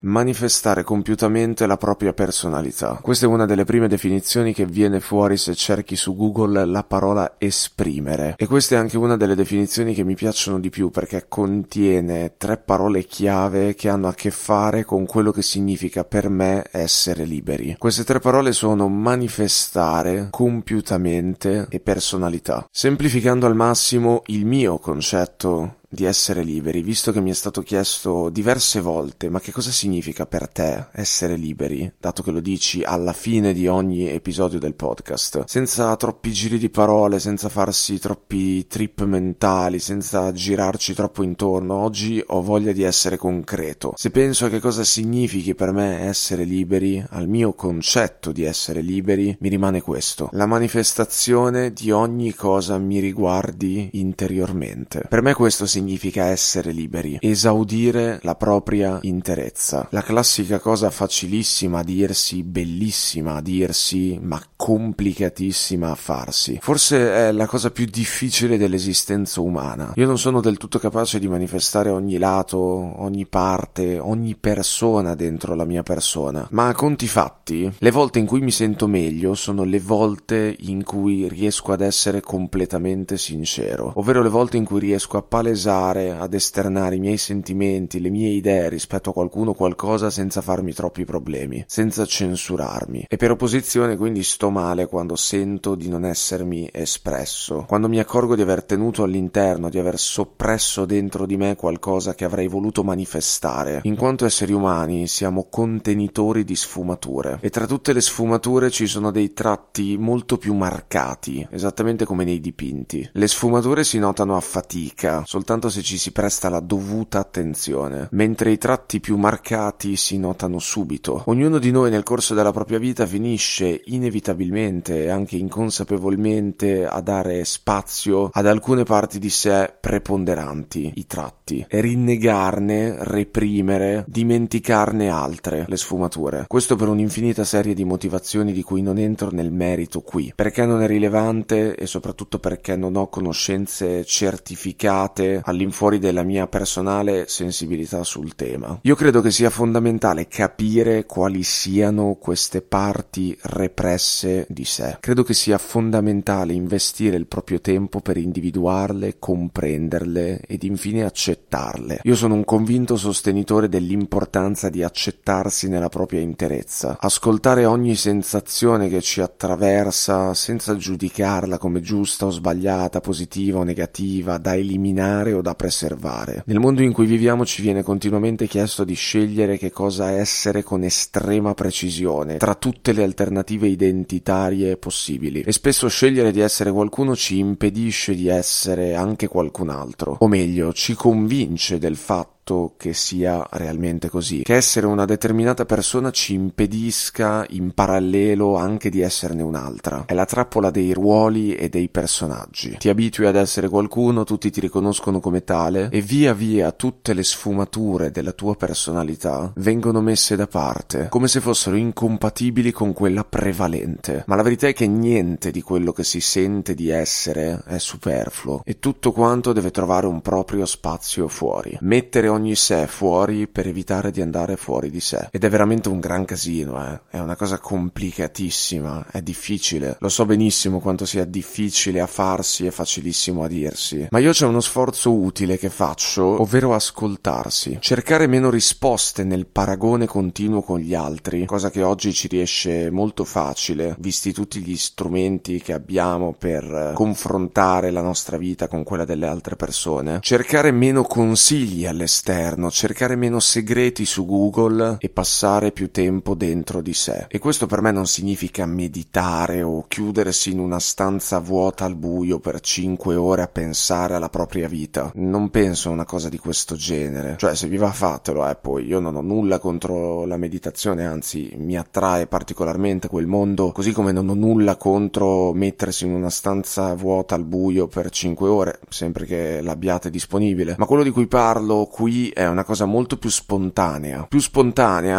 Manifestare compiutamente la propria personalità. Questa è una delle prime definizioni che viene fuori se cerchi su Google la parola esprimere, e questa è anche una delle definizioni che mi piacciono di più, perché contiene 3 parole chiave che hanno a che fare con quello che significa per me essere liberi. Queste 3 parole sono manifestare, compiutamente e personalità. Semplificando al massimo il mio concetto di essere liberi, visto che mi è stato chiesto diverse volte: ma che cosa significa per te essere liberi, dato che lo dici alla fine di ogni episodio del podcast, senza troppi giri di parole, senza farsi troppi trip mentali, senza girarci troppo intorno. Oggi ho voglia di essere concreto. Se penso a che cosa significhi per me essere liberi, al mio concetto di essere liberi, mi rimane questo: la manifestazione di ogni cosa mi riguardi interiormente. Per me questo significa essere liberi, esaudire la propria interezza. La classica cosa facilissima a dirsi, bellissima a dirsi, ma complicatissima a farsi. Forse è la cosa più difficile dell'esistenza umana. Io non sono del tutto capace di manifestare ogni lato, ogni parte, ogni persona dentro la mia persona, ma a conti fatti, le volte in cui mi sento meglio sono le volte in cui riesco ad essere completamente sincero, ovvero le volte in cui riesco a palesare, ad esternare i miei sentimenti, le mie idee rispetto a qualcuno o qualcosa senza farmi troppi problemi, senza censurarmi. E per opposizione quindi sto male quando sento di non essermi espresso, quando mi accorgo di aver tenuto all'interno, di aver soppresso dentro di me qualcosa che avrei voluto manifestare. In quanto esseri umani siamo contenitori di sfumature, e tra tutte le sfumature ci sono dei tratti molto più marcati, esattamente come nei dipinti. Le sfumature si notano a fatica, soltanto se ci si presta la dovuta attenzione, mentre i tratti più marcati si notano subito. Ognuno di noi nel corso della propria vita finisce inevitabilmente e anche inconsapevolmente a dare spazio ad alcune parti di sé preponderanti, i tratti, e rinnegarne, reprimere, dimenticarne altre, le sfumature. Questo per un'infinita serie di motivazioni di cui non entro nel merito qui, perché non è rilevante e soprattutto perché non ho conoscenze certificate all'infuori della mia personale sensibilità sul tema. Io credo che sia fondamentale capire quali siano queste parti represse di sé. Credo che sia fondamentale investire il proprio tempo per individuarle, comprenderle ed infine accettarle. Io sono un convinto sostenitore dell'importanza di accettarsi nella propria interezza, ascoltare ogni sensazione che ci attraversa senza giudicarla come giusta o sbagliata, positiva o negativa, da eliminare o da preservare. Nel mondo in cui viviamo ci viene continuamente chiesto di scegliere che cosa essere con estrema precisione tra tutte le alternative identitarie possibili, e spesso scegliere di essere qualcuno ci impedisce di essere anche qualcun altro, o meglio ci convince del fatto che sia realmente così, che essere una determinata persona ci impedisca in parallelo anche di esserne un'altra. È la trappola dei ruoli e dei personaggi. Ti abitui ad essere qualcuno, tutti ti riconoscono come tale, e via via tutte le sfumature della tua personalità vengono messe da parte, come se fossero incompatibili con quella prevalente. Ma la verità è che niente di quello che si sente di essere è superfluo, e tutto quanto deve trovare un proprio spazio fuori. Mettere ogni sé fuori per evitare di andare fuori di sé. Ed è veramente un gran casino, È una cosa complicatissima, è difficile. Lo so benissimo quanto sia difficile a farsi e facilissimo a dirsi. Ma io c'è uno sforzo utile che faccio, ovvero ascoltarsi. Cercare meno risposte nel paragone continuo con gli altri, cosa che oggi ci riesce molto facile, visti tutti gli strumenti che abbiamo per confrontare la nostra vita con quella delle altre persone. Cercare meno consigli all'esterno esterno, cercare meno segreti su Google e passare più tempo dentro di sé. E questo per me non significa meditare o chiudersi in una stanza vuota al buio per 5 ore a pensare alla propria vita. Non penso a una cosa di questo genere. Cioè, se vi va fatelo, poi io non ho nulla contro la meditazione, anzi mi attrae particolarmente quel mondo, così come non ho nulla contro mettersi in una stanza vuota al buio per 5 ore, sempre che l'abbiate disponibile. Ma quello di cui parlo qui è una cosa molto più spontanea,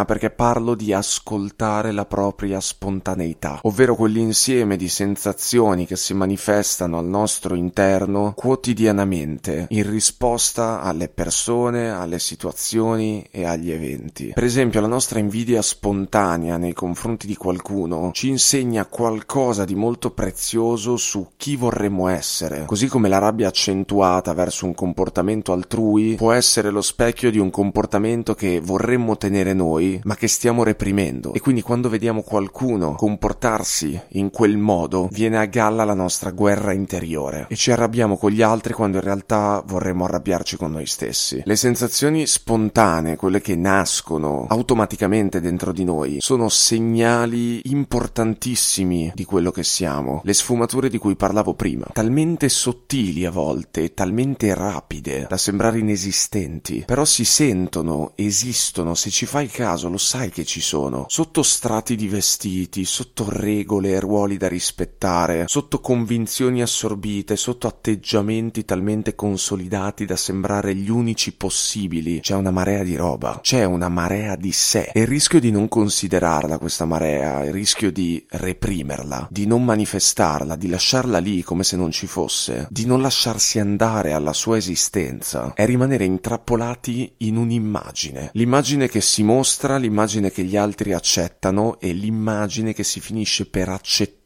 perché parlo di ascoltare la propria spontaneità, ovvero quell'insieme di sensazioni che si manifestano al nostro interno quotidianamente in risposta alle persone, alle situazioni e agli eventi. Per esempio, la nostra invidia spontanea nei confronti di qualcuno ci insegna qualcosa di molto prezioso su chi vorremmo essere, così come la rabbia accentuata verso un comportamento altrui può essere lo specchio di un comportamento che vorremmo tenere noi, ma che stiamo reprimendo. E quindi quando vediamo qualcuno comportarsi in quel modo, viene a galla la nostra guerra interiore e ci arrabbiamo con gli altri quando in realtà vorremmo arrabbiarci con noi stessi. Le sensazioni spontanee, quelle che nascono automaticamente dentro di noi, sono segnali importantissimi di quello che siamo. Le sfumature di cui parlavo prima, talmente sottili a volte, talmente rapide da sembrare inesistenti, però si sentono, esistono, se ci fai caso lo sai che ci sono, sotto strati di vestiti, sotto regole e ruoli da rispettare, sotto convinzioni assorbite, sotto atteggiamenti talmente consolidati da sembrare gli unici possibili. C'è una marea di roba, c'è una marea di sé, e il rischio di non considerarla questa marea, il rischio di reprimerla, di non manifestarla, di lasciarla lì come se non ci fosse, di non lasciarsi andare alla sua esistenza, è rimanere intrappolati in un'immagine, l'immagine che si mostra, l'immagine che gli altri accettano e l'immagine che si finisce per accettare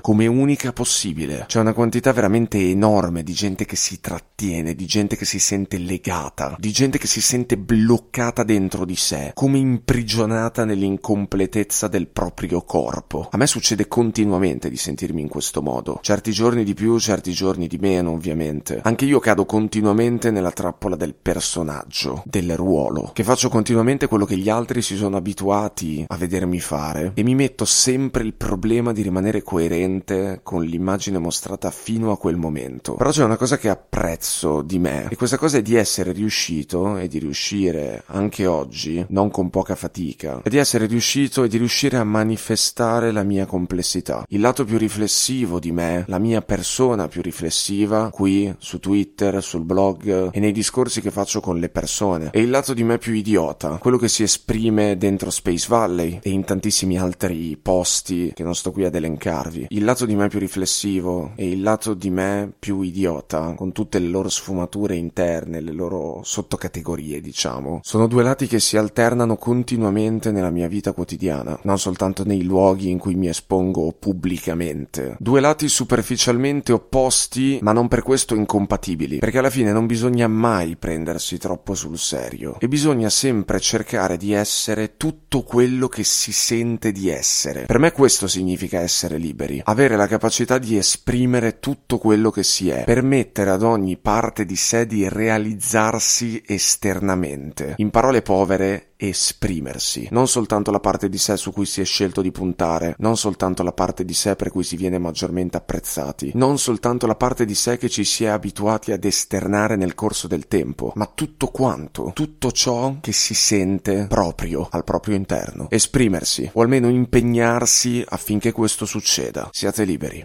come unica possibile. C'è una quantità veramente enorme di gente che si trattiene, di gente che si sente legata, di gente che si sente bloccata dentro di sé, come imprigionata nell'incompletezza del proprio corpo. A me succede continuamente di sentirmi in questo modo, certi giorni di più, certi giorni di meno ovviamente. Anche io cado continuamente nella trappola del personaggio, del ruolo, che faccio continuamente quello che gli altri si sono abituati a vedermi fare e mi metto sempre il problema di rimanere coerente con l'immagine mostrata fino a quel momento. Però c'è una cosa che apprezzo di me, e questa cosa è di essere riuscito e di riuscire anche oggi, non con poca fatica, è di essere riuscito e di riuscire a manifestare la mia complessità, il lato più riflessivo di me, la mia persona più riflessiva qui su Twitter, sul blog e nei discorsi che faccio con le persone, e il lato di me più idiota, quello che si esprime dentro Space Valley e in tantissimi altri posti che non sto qui ad elencare. Il lato di me più riflessivo e il lato di me più idiota, con tutte le loro sfumature interne, le loro sottocategorie, diciamo, sono due lati che si alternano continuamente nella mia vita quotidiana, non soltanto nei luoghi in cui mi espongo pubblicamente. Due lati superficialmente opposti, ma non per questo incompatibili, perché alla fine non bisogna mai prendersi troppo sul serio e bisogna sempre cercare di essere tutto quello che si sente di essere. Per me questo significa essere liberi, avere la capacità di esprimere tutto quello che si è, permettere ad ogni parte di sé di realizzarsi esternamente. In parole povere, esprimersi, non soltanto la parte di sé su cui si è scelto di puntare, non soltanto la parte di sé per cui si viene maggiormente apprezzati, non soltanto la parte di sé che ci si è abituati ad esternare nel corso del tempo, ma tutto quanto, tutto ciò che si sente proprio al proprio interno. Esprimersi, o almeno impegnarsi affinché questo succeda. Siate liberi.